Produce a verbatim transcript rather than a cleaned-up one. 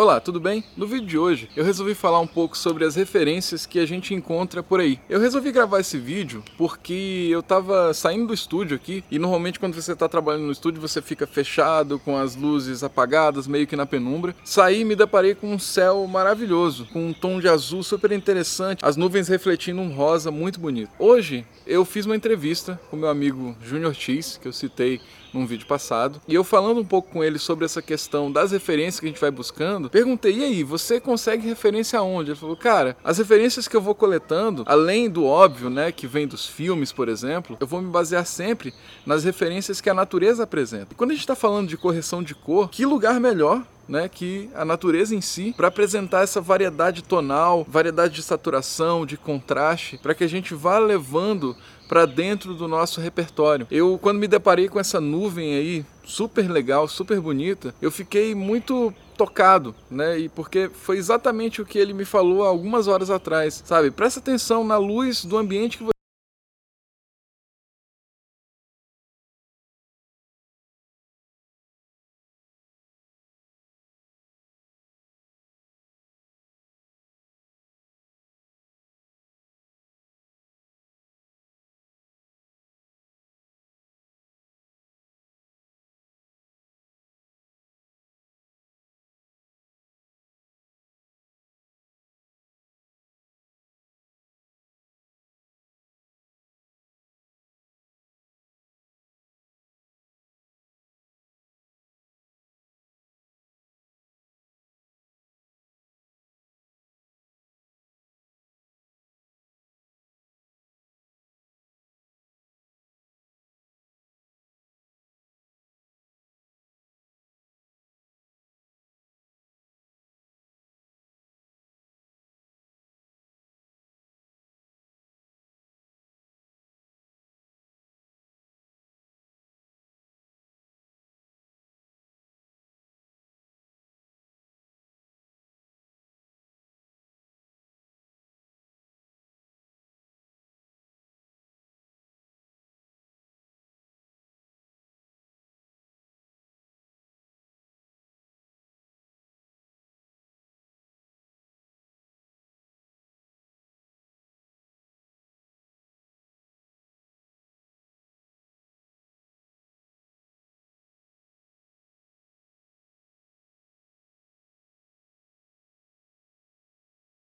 Olá, tudo bem? No vídeo de hoje eu resolvi falar um pouco sobre as referências que a gente encontra por aí. Eu resolvi gravar esse vídeo porque eu tava saindo do estúdio aqui e normalmente quando você tá trabalhando no estúdio você fica fechado, com as luzes apagadas, meio que na penumbra. Saí e me deparei com um céu maravilhoso, com um tom de azul super interessante, as nuvens refletindo um rosa muito bonito. Hoje eu fiz uma entrevista com meu amigo Junior X, que eu citei num vídeo passado, e eu falando um pouco com ele sobre essa questão das referências que a gente vai buscando, perguntei, e aí, você consegue referência aonde? Ele falou, cara, as referências que eu vou coletando, além do óbvio, né, que vem dos filmes, por exemplo, eu vou me basear sempre nas referências que a natureza apresenta. E quando a gente está falando de correção de cor, que lugar melhor, né, que a natureza em si, para apresentar essa variedade tonal, variedade de saturação, de contraste, para que a gente vá levando para dentro do nosso repertório. Eu, quando me deparei com essa nuvem aí, super legal, super bonita, eu fiquei muito tocado, né? E porque foi exatamente o que ele me falou algumas horas atrás, sabe? Presta atenção na luz do ambiente que você